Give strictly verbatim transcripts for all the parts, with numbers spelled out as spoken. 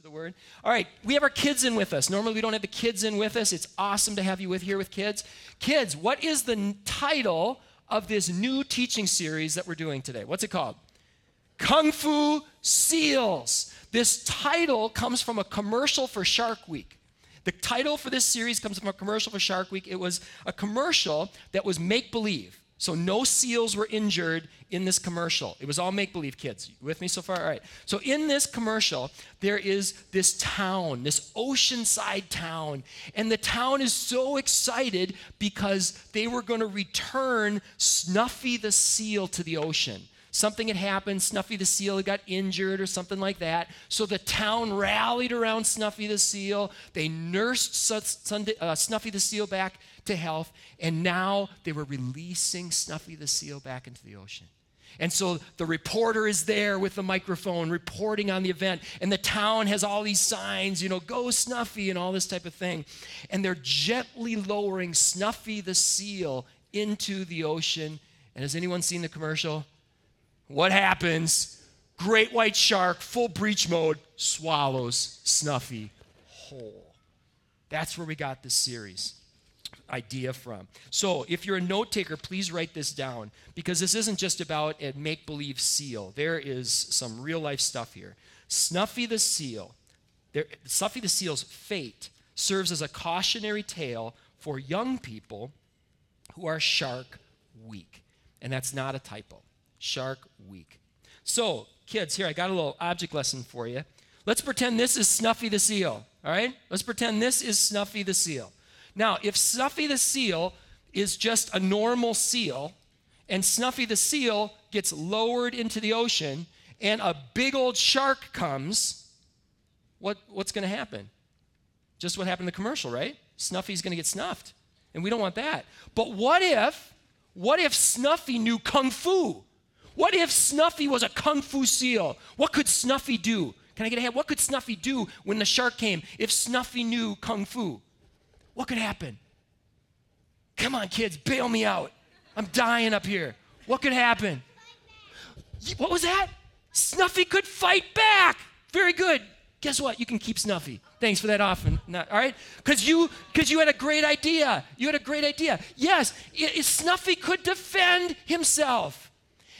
to the word. All right, we have our kids in with us. Normally we don't have the kids in with us. It's awesome to have you with here with kids. Kids, what is the n- title of this new teaching series that we're doing today? What's it called? Kung Fu Seals. This title comes from a commercial for Shark Week. The title for this series comes from a commercial for Shark Week. It was a commercial that was make-believe. So no seals were injured in this commercial. It was all make-believe, kids. You with me so far? All right. So in this commercial, there is this town, this oceanside town. And the town is so excited because they were going to return Snuffy the Seal to the ocean. Something had happened. Snuffy the Seal got injured or something like that. So the town rallied around Snuffy the Seal. They nursed Snuffy the Seal back to health. And now they were releasing Snuffy the Seal back into the ocean. And so the reporter is there with the microphone reporting on the event. And the town has all these signs, you know, go Snuffy and all this type of thing. And they're gently lowering Snuffy the Seal into the ocean. And has anyone seen the commercial? What happens? Great white shark, full breach mode, swallows Snuffy whole. That's where we got this series idea from. So if you're a note taker, please write this down, because this isn't just about a make-believe seal. There is some real-life stuff here. Snuffy the Seal, there, Snuffy the Seal's fate serves as a cautionary tale for young people who are shark weak. And that's not a typo. Shark Week. So, kids, here, I got a little object lesson for you. Let's pretend this is Snuffy the Seal, all right? Let's pretend this is Snuffy the Seal. Now, if Snuffy the Seal is just a normal seal, and Snuffy the Seal gets lowered into the ocean, and a big old shark comes, what, what's going to happen? Just what happened in the commercial, right? Snuffy's going to get snuffed, and we don't want that. But what if, what if Snuffy knew Kung Fu? What if Snuffy was a Kung Fu seal? What could Snuffy do? Can I get a hand? What could Snuffy do when the shark came if Snuffy knew Kung Fu? What could happen? Come on, kids, bail me out. I'm dying up here. What could happen? What was that? Snuffy could fight back. Very good. Guess what? You can keep Snuffy. Thanks for that often. Not, all right? Because you, because you had a great idea. You had a great idea. Yes, it, it, Snuffy could defend himself.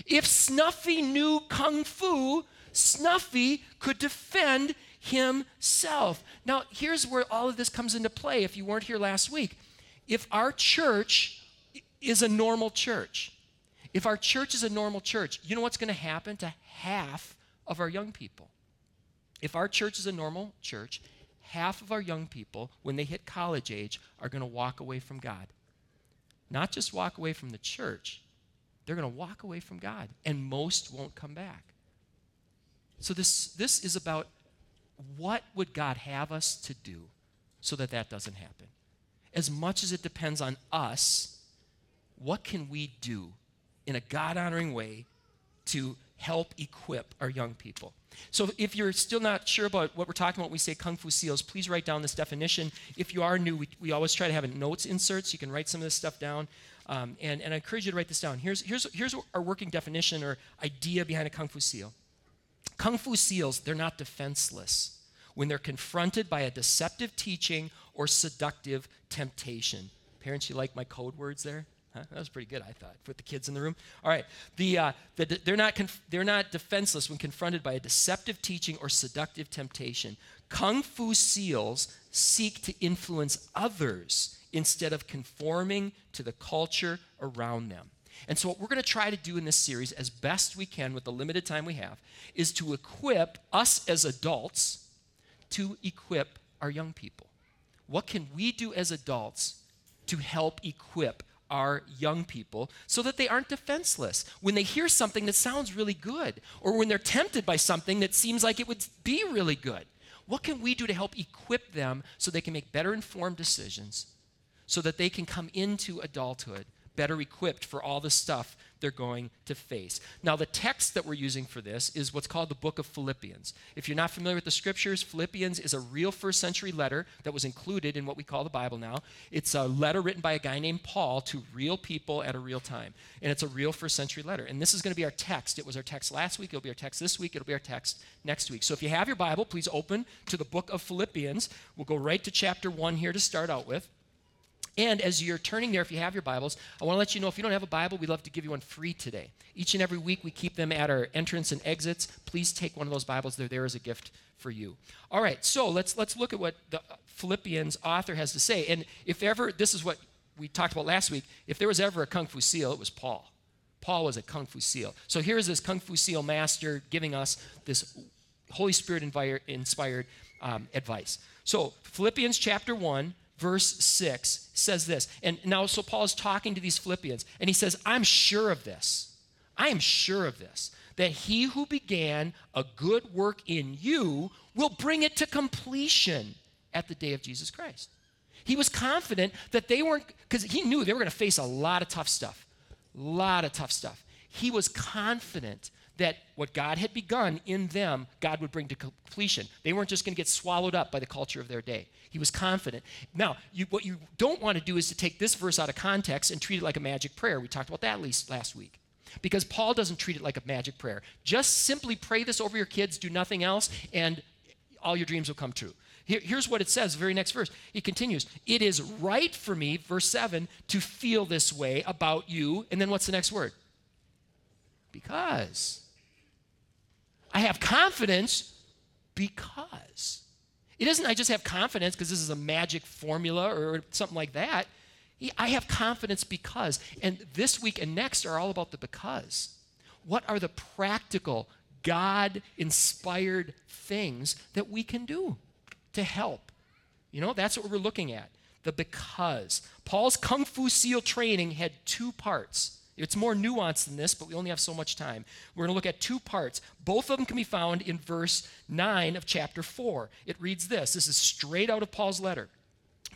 If Snuffy knew Kung Fu, Snuffy could defend himself. Now, here's where all of this comes into play if you weren't here last week. If our church is a normal church, if our church is a normal church, you know what's going to happen to half of our young people? If our church is a normal church, half of our young people, when they hit college age, are going to walk away from God. Not just walk away from the church, they're going to walk away from God, and most won't come back. So this, this is about what would God have us to do so that that doesn't happen. As much as it depends on us, what can we do in a God-honoring way to help equip our young people? So if you're still not sure about what we're talking about when we say Kung Fu Seals, please write down this definition. If you are new, we, we always try to have a notes insert so you can write some of this stuff down. Um, and, and I encourage you to write this down. Here's, here's, here's our working definition or idea behind a Kung Fu Seal. Kung Fu Seals, they're not defenseless when they're confronted by a deceptive teaching or seductive temptation. Parents, you like my code words there? Huh? That was pretty good, I thought, with the kids in the room. All right, the, uh, the, the, they're not conf- they're not defenseless when confronted by a deceptive teaching or seductive temptation. Kung Fu Seals seek to influence others instead of conforming to the culture around them. And so what we're going to try to do in this series as best we can with the limited time we have is to equip us as adults to equip our young people. What can we do as adults to help equip our young people so that they aren't defenseless when they hear something that sounds really good or when they're tempted by something that seems like it would be really good? What can we do to help equip them so they can make better informed decisions so that they can come into adulthood better equipped for all the stuff they're going to face. Now, the text that we're using for this is what's called the book of Philippians. If you're not familiar with the scriptures, Philippians is a real first century letter that was included in what we call the Bible now. It's a letter written by a guy named Paul to real people at a real time. And it's a real first century letter. And this is going to be our text. It was our text last week. It'll be our text this week. It'll be our text next week. So if you have your Bible, please open to the book of Philippians. We'll go right to chapter one here to start out with. And as you're turning there, if you have your Bibles, I want to let you know if you don't have a Bible, we'd love to give you one free today. Each and every week, we keep them at our entrance and exits. Please take one of those Bibles. They're there as a gift for you. All right, so let's let's look at what the Philippians author has to say. And if ever, this is what we talked about last week, if there was ever a Kung Fu Seal, it was Paul. Paul was a Kung Fu Seal. So here's this Kung Fu Seal master giving us this Holy Spirit-inspired um, advice. So Philippians chapter one, verse six says this, and now, so Paul is talking to these Philippians, and he says, I'm sure of this, I am sure of this, that he who began a good work in you will bring it to completion at the day of Jesus Christ. He was confident that they weren't, because he knew they were going to face a lot of tough stuff, a lot of tough stuff. He was confident that what God had begun in them, God would bring to completion. They weren't just going to get swallowed up by the culture of their day. He was confident. Now, you, what you don't want to do is to take this verse out of context and treat it like a magic prayer. We talked about that at least last week. Because Paul doesn't treat it like a magic prayer. Just simply pray this over your kids, do nothing else, and all your dreams will come true. Here, here's what it says, the very next verse. It continues, it is right for me, verse seven, to feel this way about you. And then what's the next word? Because. I have confidence because. It isn't I just have confidence because this is a magic formula or something like that. I have confidence because. And this week and next are all about the because. What are the practical, God-inspired things that we can do to help? You know, that's what we're looking at, the because. Paul's Kung Fu Seal training had two parts. It's more nuanced than this, but we only have so much time. We're going to look at two parts. Both of them can be found in verse nine of chapter four. It reads this. This is straight out of Paul's letter.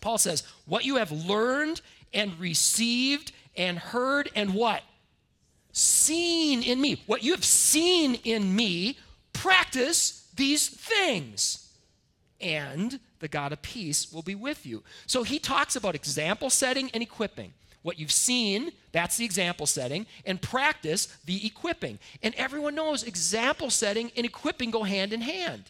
Paul says, what you have learned and received and heard and what? Seen in me. What you have seen in me, practice these things. And the God of peace will be with you. So he talks about example setting and equipping. What you've seen, that's the example setting, and practice the equipping. And everyone knows example setting and equipping go hand in hand.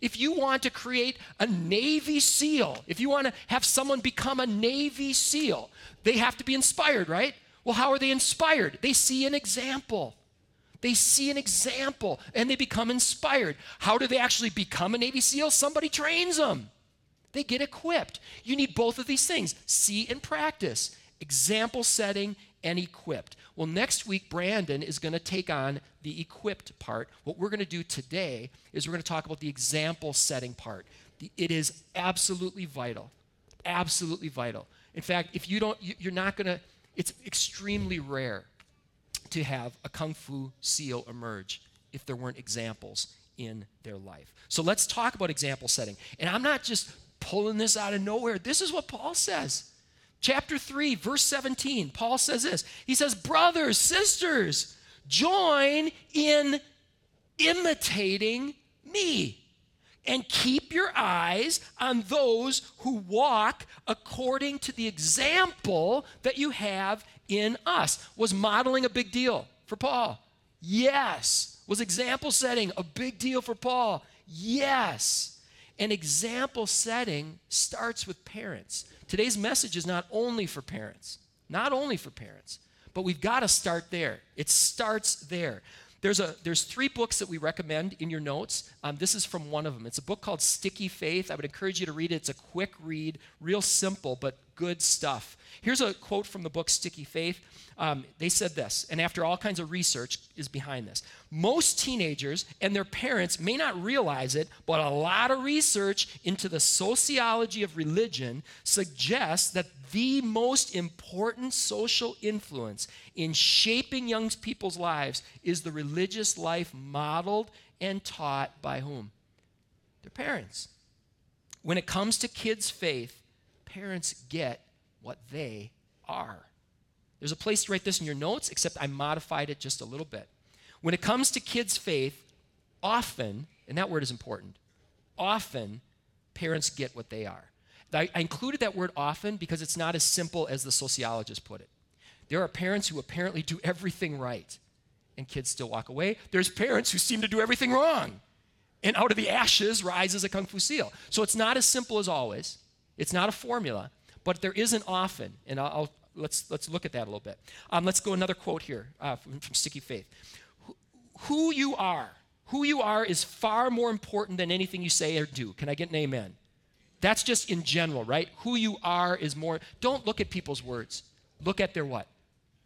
If you want to create a Navy SEAL, if you want to have someone become a Navy SEAL, they have to be inspired, right? Well, how are they inspired? They see an example. They see an example, and they become inspired. How do they actually become a Navy SEAL? Somebody trains them. They get equipped. You need both of these things, see and practice. Example setting and equipped. Well, next week, Brandon is going to take on the equipped part. What we're going to do today is we're going to talk about the example setting part. It is absolutely vital, absolutely vital. In fact, if you don't, you're not going to, it's extremely rare to have a Kung Fu SEAL emerge if there weren't examples in their life. So let's talk about example setting. And I'm not just pulling this out of nowhere. This is what Paul says. Chapter three, verse seventeen, Paul says this. He says, brothers, sisters, join in imitating me and keep your eyes on those who walk according to the example that you have in us. Was modeling a big deal for Paul? Yes. Was example setting a big deal for Paul? Yes. And example setting starts with parents. Today's message is not only for parents, not only for parents, but we've got to start there. It starts there. There's a there's three books that we recommend in your notes. Um, this is from one of them. It's a book called Sticky Faith. I would encourage you to read it. It's a quick read, real simple, but good stuff. Here's a quote from the book Sticky Faith. Um, they said this, and after all kinds of research is behind this. Most teenagers and their parents may not realize it, but a lot of research into the sociology of religion suggests that the most important social influence in shaping young people's lives is the religious life modeled and taught by whom? Their parents. When it comes to kids' faith, parents get what they are. There's a place to write this in your notes, except I modified it just a little bit. When it comes to kids' faith, often, and that word is important, often parents get what they are. I included that word often because it's not as simple as the sociologist put it. There are parents who apparently do everything right, and kids still walk away. There's parents who seem to do everything wrong, and out of the ashes rises a Kung Fu Seal. So it's not as simple as always. It's not a formula, but there is an often, and I'll, I'll let's let's look at that a little bit. Um, let's go another quote here uh, from, from Sticky Faith. Who, who you are, who you are is far more important than anything you say or do. Can I get an amen? That's just in general, right? Who you are is more. Don't look at people's words. Look at their what?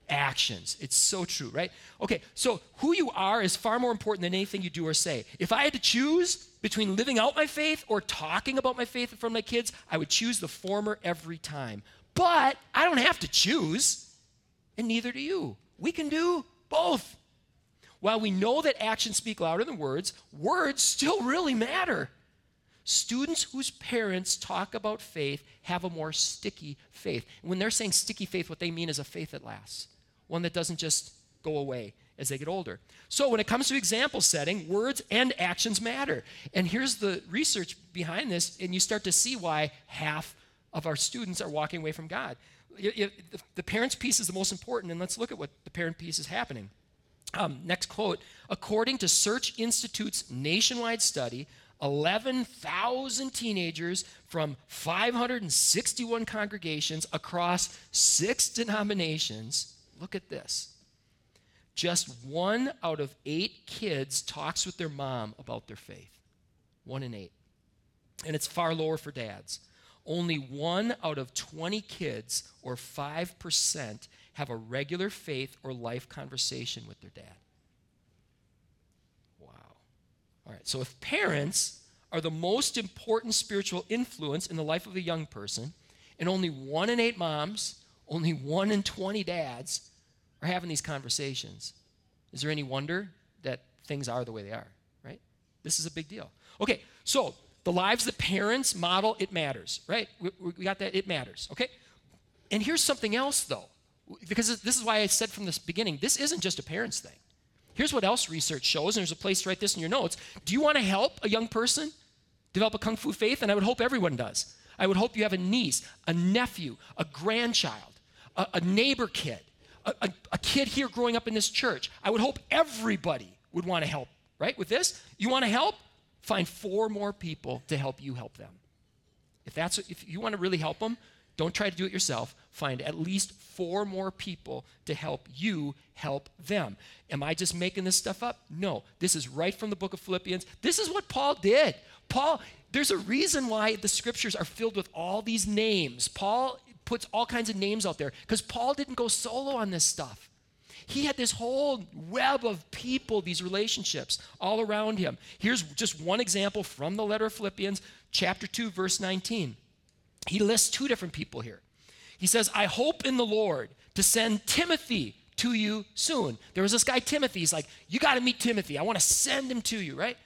Actions. It's so true, right? Okay, so who you are is far more important than anything you do or say. If I had to choose between living out my faith or talking about my faith in front of my kids, I would choose the former every time. But I don't have to choose, and neither do you. We can do both. While we know that actions speak louder than words, words still really matter. Students whose parents talk about faith have a more sticky faith. And when they're saying sticky faith, what they mean is a faith that lasts, one that doesn't just go away as they get older. So when it comes to example setting, words and actions matter. And here's the research behind this, and you start to see why half of our students are walking away from God. It, it, the, the parents' piece is the most important, and let's look at what the parent piece is happening. Um, next quote, according to Search Institute's nationwide study, eleven thousand teenagers from five hundred sixty-one congregations across six denominations, look at this, just one out of eight kids talks with their mom about their faith, one in eight. And it's far lower for dads. Only one out of twenty kids, or five percent, have a regular faith or life conversation with their dad. All right, so if parents are the most important spiritual influence in the life of a young person, and only one in eight moms, only one in twenty dads are having these conversations, is there any wonder that things are the way they are, right? This is a big deal. Okay, so the lives that parents model, it matters, right? We, we got that, it matters, okay? And here's something else, though, because this is why I said from the beginning, this isn't just a parent's thing. Here's what else research shows, and there's a place to write this in your notes. Do you want to help a young person develop a Kung Fu faith? And I would hope everyone does. I would hope you have a niece, a nephew, a grandchild, a, a neighbor kid, a, a, a kid here growing up in this church. I would hope everybody would want to help, right, with this. You want to help? Find four more people to help you help them. If that's what, if you want to really help them, don't try to do it yourself. Find at least four more people to help you help them. Am I just making this stuff up? No. This is right from the book of Philippians. This is what Paul did. Paul, there's a reason why the scriptures are filled with all these names. Paul puts all kinds of names out there because Paul didn't go solo on this stuff. He had this whole web of people, these relationships all around him. Here's just one example from the letter of Philippians, chapter two, verse nineteen. He lists two different people here. He says, I hope in the Lord to send Timothy to you soon. There was this guy, Timothy. He's like, you got to meet Timothy. I want to send him to you, right?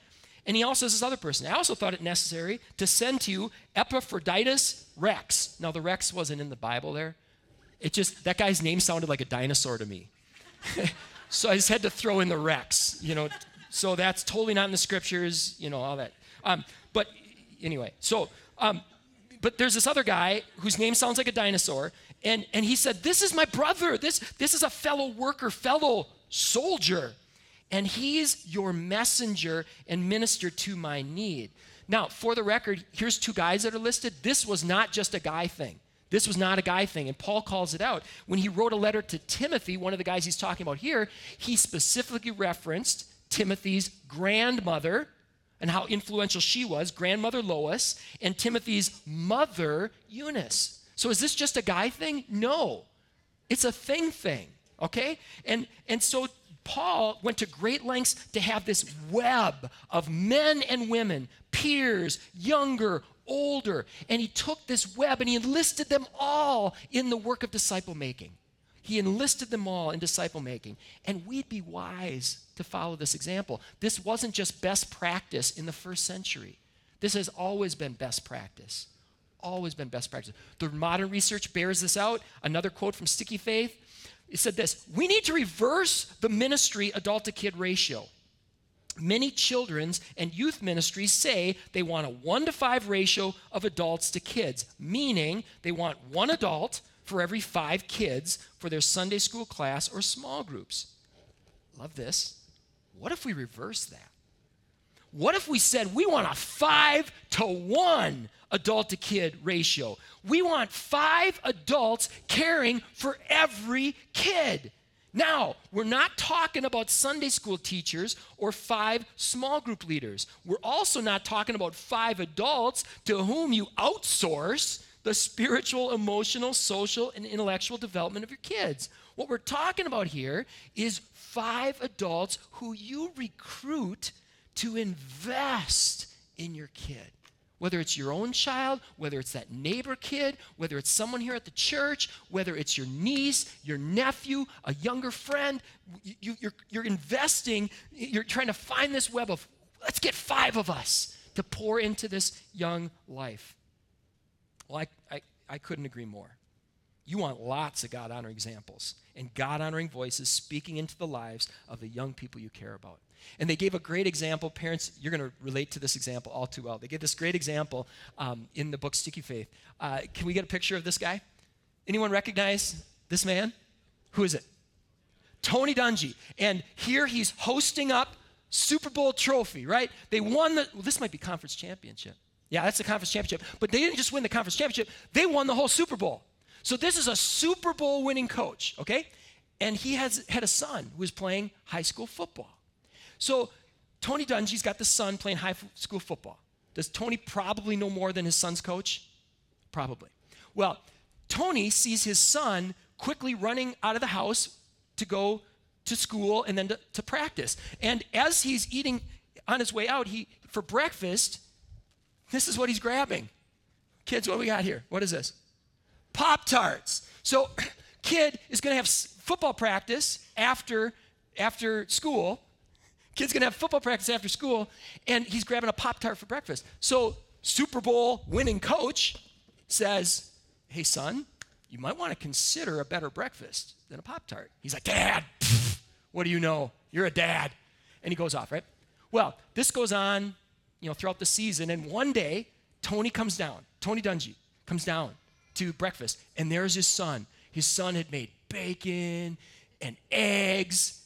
And he also has this other person. I also thought it necessary to send to you Epaphroditus Rex. Now, the Rex wasn't in the Bible there. It just, that guy's name sounded like a dinosaur to me. So I just had to throw in the Rex, you know. So that's totally not in the scriptures, you know, all that. Um, but anyway, so... Um, But there's this other guy whose name sounds like a dinosaur, and, and he said, this is my brother. This, this is a fellow worker, fellow soldier, and he's your messenger and minister to my need. Now, for the record, here's two guys that are listed. This was not just a guy thing. This was not a guy thing, and Paul calls it out. When he wrote a letter to Timothy, one of the guys he's talking about here, he specifically referenced Timothy's grandmother, and how influential she was, grandmother Lois, and Timothy's mother, Eunice. So is this just a guy thing? No. It's a thing thing, okay? And, and so Paul went to great lengths to have this web of men and women, peers, younger, older, and he took this web and he enlisted them all in the work of disciple-making. He enlisted them all in disciple-making, and we'd be wise to follow this example. This wasn't just best practice in the first century. This has always been best practice, always been best practice. The modern research bears this out. Another quote from Sticky Faith, It said this: we need to reverse the ministry adult-to-kid ratio. Many children's and youth ministries say they want a one to five ratio of adults to kids, meaning they want one adult for every five kids for their Sunday school class or small groups. Love this. What if we reverse that? What if we said we want a five to one adult-to-kid ratio? We want five adults caring for every kid. Now, we're not talking about Sunday school teachers or five small group leaders. We're also not talking about five adults to whom you outsource the spiritual, emotional, social, and intellectual development of your kids. What we're talking about here is five adults who you recruit to invest in your kid. Whether it's your own child, whether it's that neighbor kid, whether it's someone here at the church, whether it's your niece, your nephew, a younger friend, you, you're, you're investing, you're trying to find this web of, let's get five of us to pour into this young life. Well, I, I, I couldn't agree more. You want lots of God-honoring examples and God-honoring voices speaking into the lives of the young people you care about. And they gave a great example. Parents, you're going to relate to this example all too well. They gave this great example um, in the book Sticky Faith. Uh, can we get a picture of this guy? Anyone recognize this man? Who is it? Tony Dungy. And here he's hosting up Super Bowl trophy, right? They won the, well, this might be conference championship. Yeah, that's the conference championship. But they didn't just win the conference championship. They won the whole Super Bowl. So this is a Super Bowl winning coach, okay? And he has had a son who was playing high school football. So Tony Dungy's got the son playing high school football. Does Tony probably know more than his son's coach? Probably. Well, Tony sees his son quickly running out of the house to go to school and then to, to practice. And as he's eating on his way out, he for breakfast, this is what he's grabbing. Kids, what do we got here? What is this? Pop-Tarts. So kid is going to have football practice after after school. Kid's going to have football practice after school, and he's grabbing a Pop-Tart for breakfast. So Super Bowl winning coach says, hey, son, you might want to consider a better breakfast than a Pop-Tart. He's like, Dad, pff, what do you know? You're a dad. And he goes off, right? Well, this goes on, you know, throughout the season, and one day, Tony comes down. Tony Dungy comes down to breakfast, and there's his son. His son had made bacon and eggs.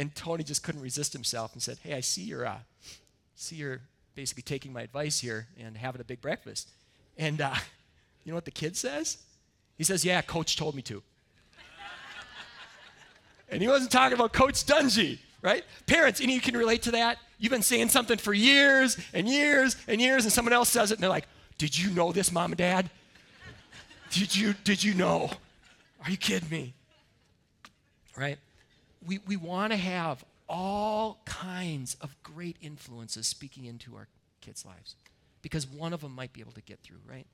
And Tony just couldn't resist himself and said, hey, I see you're, uh, see you're basically taking my advice here and having a big breakfast. And uh, you know what the kid says? He says, yeah, Coach told me to. And he wasn't talking about Coach Dungy, right? Parents, any of you can relate to that? You've been saying something for years and years and years, and someone else says it, and they're like, did you know this, Mom and Dad? Did you, did you know? Are you kidding me? Right? We we want to have all kinds of great influences speaking into our kids' lives because one of them might be able to get through, right?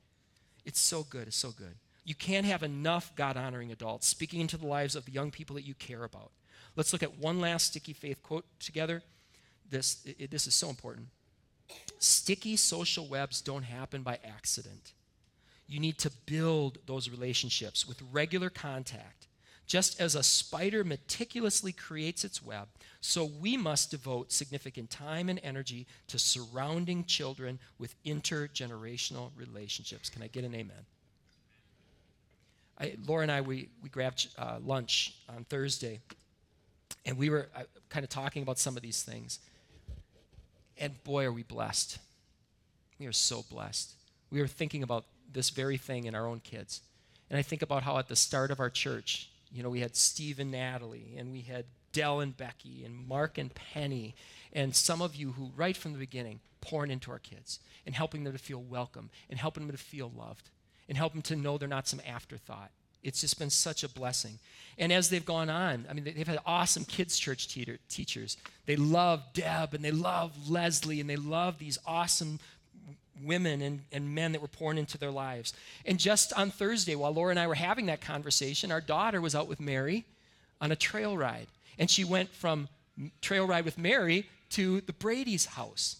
It's so good. It's so good. You can't have enough God-honoring adults speaking into the lives of the young people that you care about. Let's look at one last Sticky Faith quote together. This, it, this is so important. Sticky social webs don't happen by accident. You need to build those relationships with regular contact. Just as a spider meticulously creates its web, so we must devote significant time and energy to surrounding children with intergenerational relationships. Can I get an amen? I, Laura and I, we, we grabbed uh, lunch on Thursday, and we were uh, kind of talking about some of these things. And boy, are we blessed. We are so blessed. We were thinking about this very thing in our own kids. And I think about how at the start of our church, you know, we had Steve and Natalie, and we had Dell and Becky, and Mark and Penny, and some of you who right from the beginning pouring into our kids and helping them to feel welcome and helping them to feel loved and helping them to know they're not some afterthought. It's just been such a blessing. And as they've gone on, I mean, they've had awesome kids' church te- teachers. They love Deb, and they love Leslie, and they love these awesome women and, and men that were pouring into their lives. And just on Thursday, while Laura and I were having that conversation, our daughter was out with Mary on a trail ride. And she went from trail ride with Mary to the Brady's house.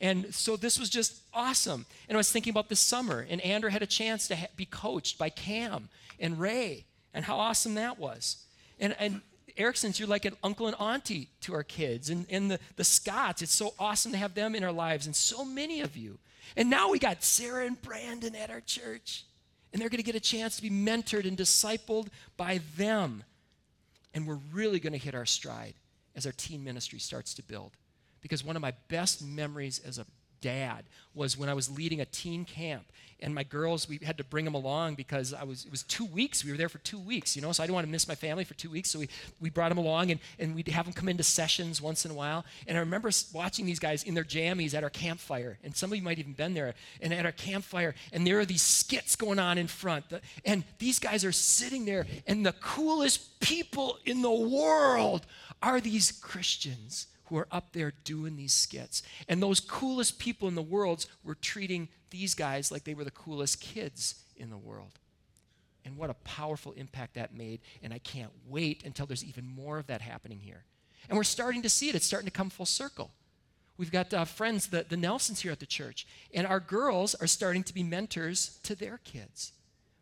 And so this was just awesome. And I was thinking about this summer, and Andrew had a chance to ha- be coached by Cam and Ray, and how awesome that was. And, and Erickson's, you're like an uncle and auntie to our kids. And, and the, the Scotts, it's so awesome to have them in our lives. And so many of you. And now we got Sarah and Brandon at our church. And they're going to get a chance to be mentored and discipled by them. And we're really going to hit our stride as our teen ministry starts to build. Because one of my best memories as a dad was when I was leading a teen camp, and my girls, we had to bring them along because I was, it was two weeks, we were there for two weeks, you know, so I didn't want to miss my family for two weeks, so we, we brought them along, and, and we'd have them come into sessions once in a while, and I remember watching these guys in their jammies at our campfire, and some of you might even been there, and at our campfire, and there are these skits going on in front, and these guys are sitting there, and the coolest people in the world are these Christians who are up there doing these skits. And those coolest people in the world were treating these guys like they were the coolest kids in the world. And what a powerful impact that made. And I can't wait until there's even more of that happening here. And we're starting to see it. It's starting to come full circle. We've got uh, friends, the, the Nelsons here at the church. And our girls are starting to be mentors to their kids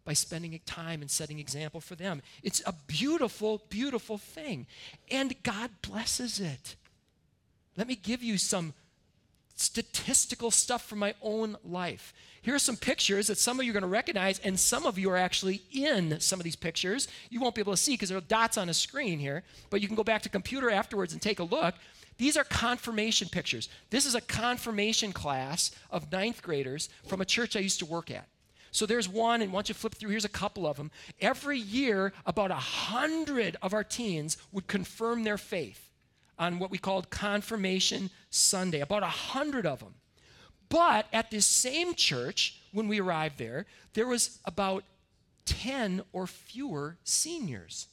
by spending time and setting example for them. It's a beautiful, beautiful thing. And God blesses it. Let me give you some statistical stuff from my own life. Here are some pictures that some of you are going to recognize, and some of you are actually in some of these pictures. You won't be able to see because there are dots on a screen here, but you can go back to computer afterwards and take a look. These are confirmation pictures. This is a confirmation class of ninth graders from a church I used to work at. So there's one, and once you flip through, here's a couple of them. Every year, about one hundred of our teens would confirm their faith on what we called Confirmation Sunday, about one hundred of them. But at this same church, when we arrived there, there was about ten or fewer seniors.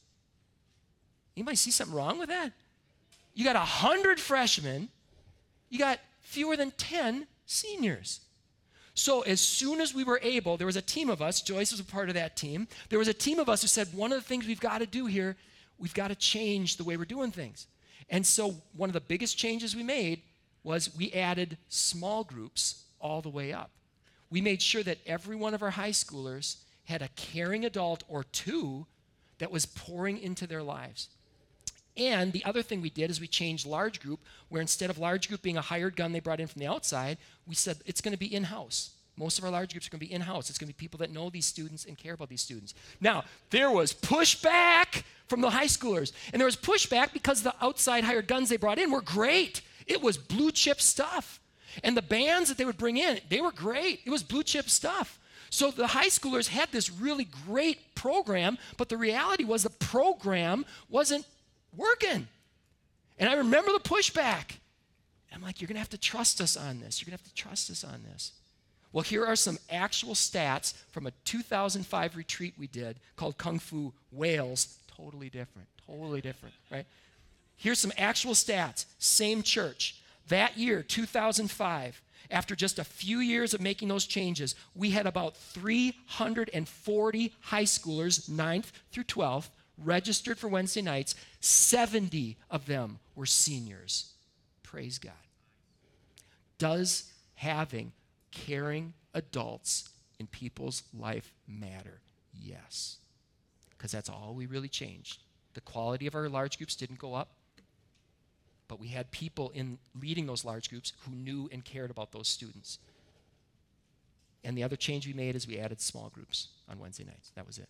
Anybody see something wrong with that? You got one hundred freshmen, you got fewer than ten seniors. So as soon as we were able, there was a team of us, Joyce was a part of that team, there was a team of us who said, one of the things we've got to do here, we've got to change the way we're doing things. And so one of the biggest changes we made was we added small groups all the way up. We made sure that every one of our high schoolers had a caring adult or two that was pouring into their lives. And the other thing we did is we changed large group, where instead of large group being a hired gun they brought in from the outside, we said it's going to be in-house. Most of our large groups are going to be in-house. It's going to be people that know these students and care about these students. Now, there was pushback from the high schoolers. And there was pushback because the outside hired guns they brought in were great. It was blue-chip stuff. And the bands that they would bring in, they were great. It was blue-chip stuff. So the high schoolers had this really great program, but the reality was the program wasn't working. And I remember the pushback. I'm like, you're going to have to trust us on this. You're going to have to trust us on this. Well, here are some actual stats from a two thousand five retreat we did called Kung Fu Wales. Totally different, totally different, right? Here's some actual stats, same church. That year, two thousand five, after just a few years of making those changes, we had about three hundred forty high schoolers, ninth through twelfth, registered for Wednesday nights. seventy of them were seniors. Praise God. Does having caring adults in people's life matter? Yes. Because that's all we really changed. The quality of our large groups didn't go up, but we had people in leading those large groups who knew and cared about those students. And the other change we made is we added small groups on Wednesday nights. That was it.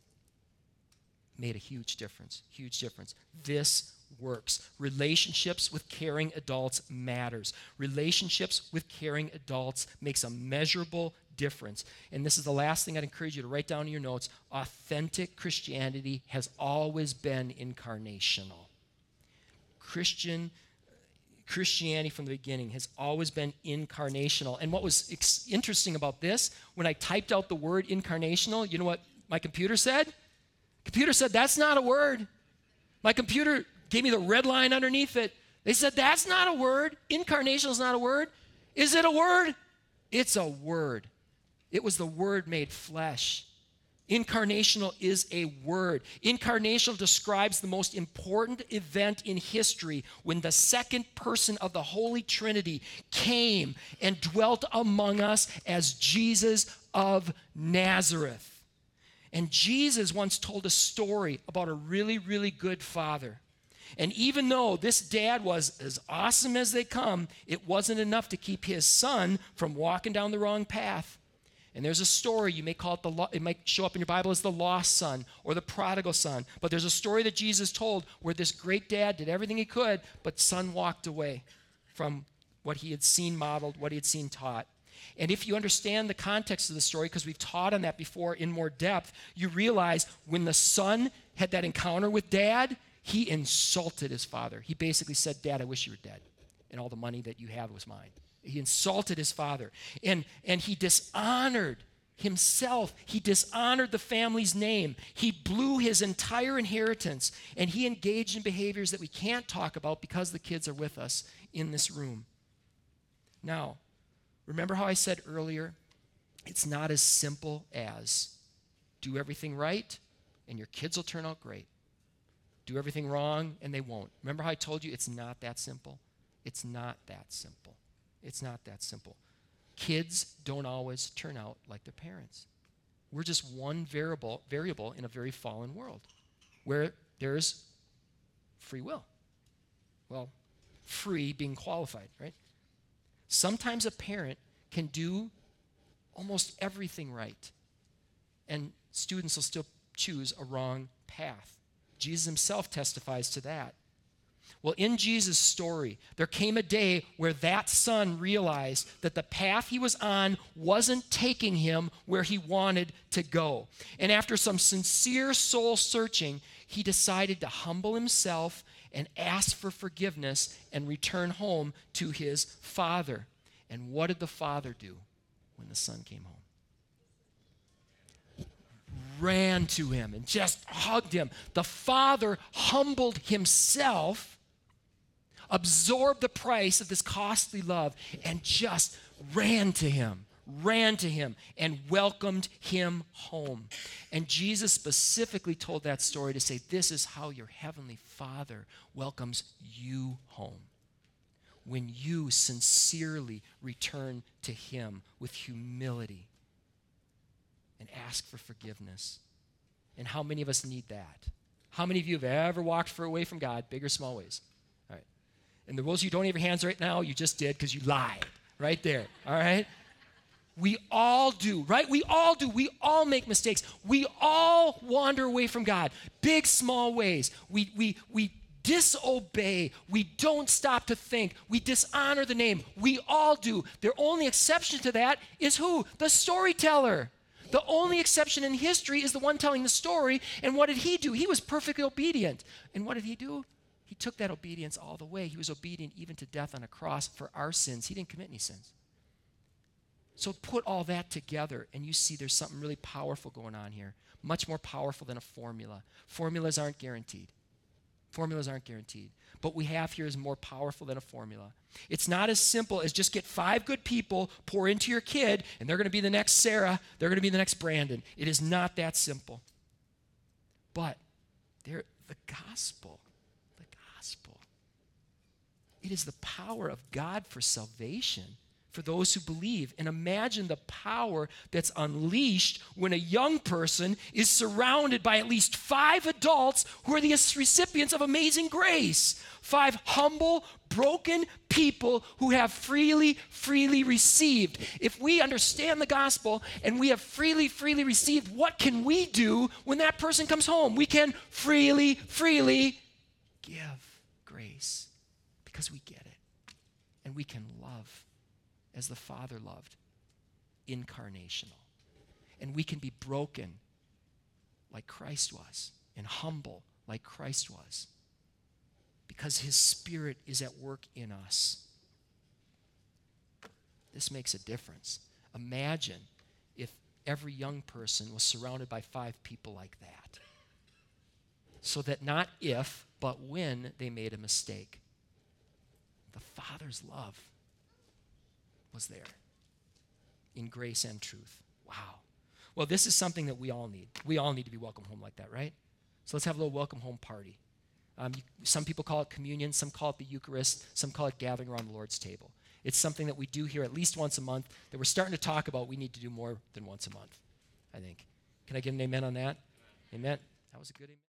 Made a huge difference, huge difference. This works. Relationships with caring adults matters. Relationships with caring adults makes a measurable difference. And this is the last thing I'd encourage you to write down in your notes. Authentic Christianity has always been incarnational. Christian Christianity from the beginning has always been incarnational. And what was ex- interesting about this, when I typed out the word incarnational, you know what my computer said? Computer said, that's not a word. My computer gave me the red line underneath it. They said, that's not a word. Incarnational is not a word. Is it a word? It's a word. It was the word made flesh. Incarnational is a word. Incarnational describes the most important event in history, when the second person of the Holy Trinity came and dwelt among us as Jesus of Nazareth. And Jesus once told a story about a really, really good father. And even though this dad was as awesome as they come, it wasn't enough to keep his son from walking down the wrong path. And there's a story, you may call it the lo- it might show up in your Bible as the lost son or the prodigal son. But there's a story that Jesus told where this great dad did everything he could, but son walked away from what he had seen modeled, what he had seen taught. And if you understand the context of the story, because we've taught on that before in more depth, you realize when the son had that encounter with dad, he insulted his father. He basically said, "Dad, I wish you were dead, and all the money that you have was mine." He insulted his father, and, and he dishonored himself. He dishonored the family's name. He blew his entire inheritance, and he engaged in behaviors that we can't talk about because the kids are with us in this room. Now, remember how I said earlier, it's not as simple as do everything right, and your kids will turn out great. Do everything wrong, and they won't. Remember how I told you it's not that simple? It's not that simple. It's not that simple. Kids don't always turn out like their parents. We're just one variable, variable in a very fallen world where there's free will. Well, free being qualified, right? Sometimes a parent can do almost everything right, and students will still choose a wrong path. Jesus himself testifies to that. Well, in Jesus' story, there came a day where that son realized that the path he was on wasn't taking him where he wanted to go. And after some sincere soul searching, he decided to humble himself and ask for forgiveness and return home to his father. And what did the father do when the son came home? Ran to him and just hugged him. The father humbled himself, absorbed the price of this costly love, and just ran to him, ran to him, and welcomed him home. And Jesus specifically told that story to say, this is how your heavenly Father welcomes you home. When you sincerely return to him with humility and ask for forgiveness. And how many of us need that? How many of you have ever walked far away from God, big or small ways? All right. And the ones you don't have your hands right now, you just did because you lied right there, all right? We all do, right? We all do. We all make mistakes. We all wander away from God, big, small ways. We, we, we disobey. We don't stop to think. We dishonor the name. We all do. The only exception to that is who? The storyteller. The only exception in history is the one telling the story. And what did he do? He was perfectly obedient. And what did he do? He took that obedience all the way. He was obedient even to death on a cross for our sins. He didn't commit any sins. So put all that together, and you see there's something really powerful going on here, much more powerful than a formula. Formulas aren't guaranteed. Formulas aren't guaranteed. But what we have here is more powerful than a formula. It's not as simple as just get five good people, pour into your kid, and they're going to be the next Sarah, they're going to be the next Brandon. It is not that simple. But there, the gospel, the gospel, it is the power of God for salvation for those who believe. And imagine the power that's unleashed when a young person is surrounded by at least five adults who are the recipients of amazing grace. Five humble, broken people who have freely, freely received. If we understand the gospel and we have freely, freely received, what can we do when that person comes home? We can freely, freely give grace because we get it, and we can love as the Father loved, incarnational. And we can be broken like Christ was and humble like Christ was because his Spirit is at work in us. This makes a difference. Imagine if every young person was surrounded by five people like that, so that not if, but when they made a mistake, the Father's love was there in grace and truth. Wow. Well, this is something that we all need. We all need to be welcomed home like that, right? So let's have a little welcome home party. Um, you, some people call it communion, some call it the Eucharist, some call it gathering around the Lord's table. It's something that we do here at least once a month that we're starting to talk about we need to do more than once a month, I think. Can I get an amen on that? Amen. Amen. That was a good amen.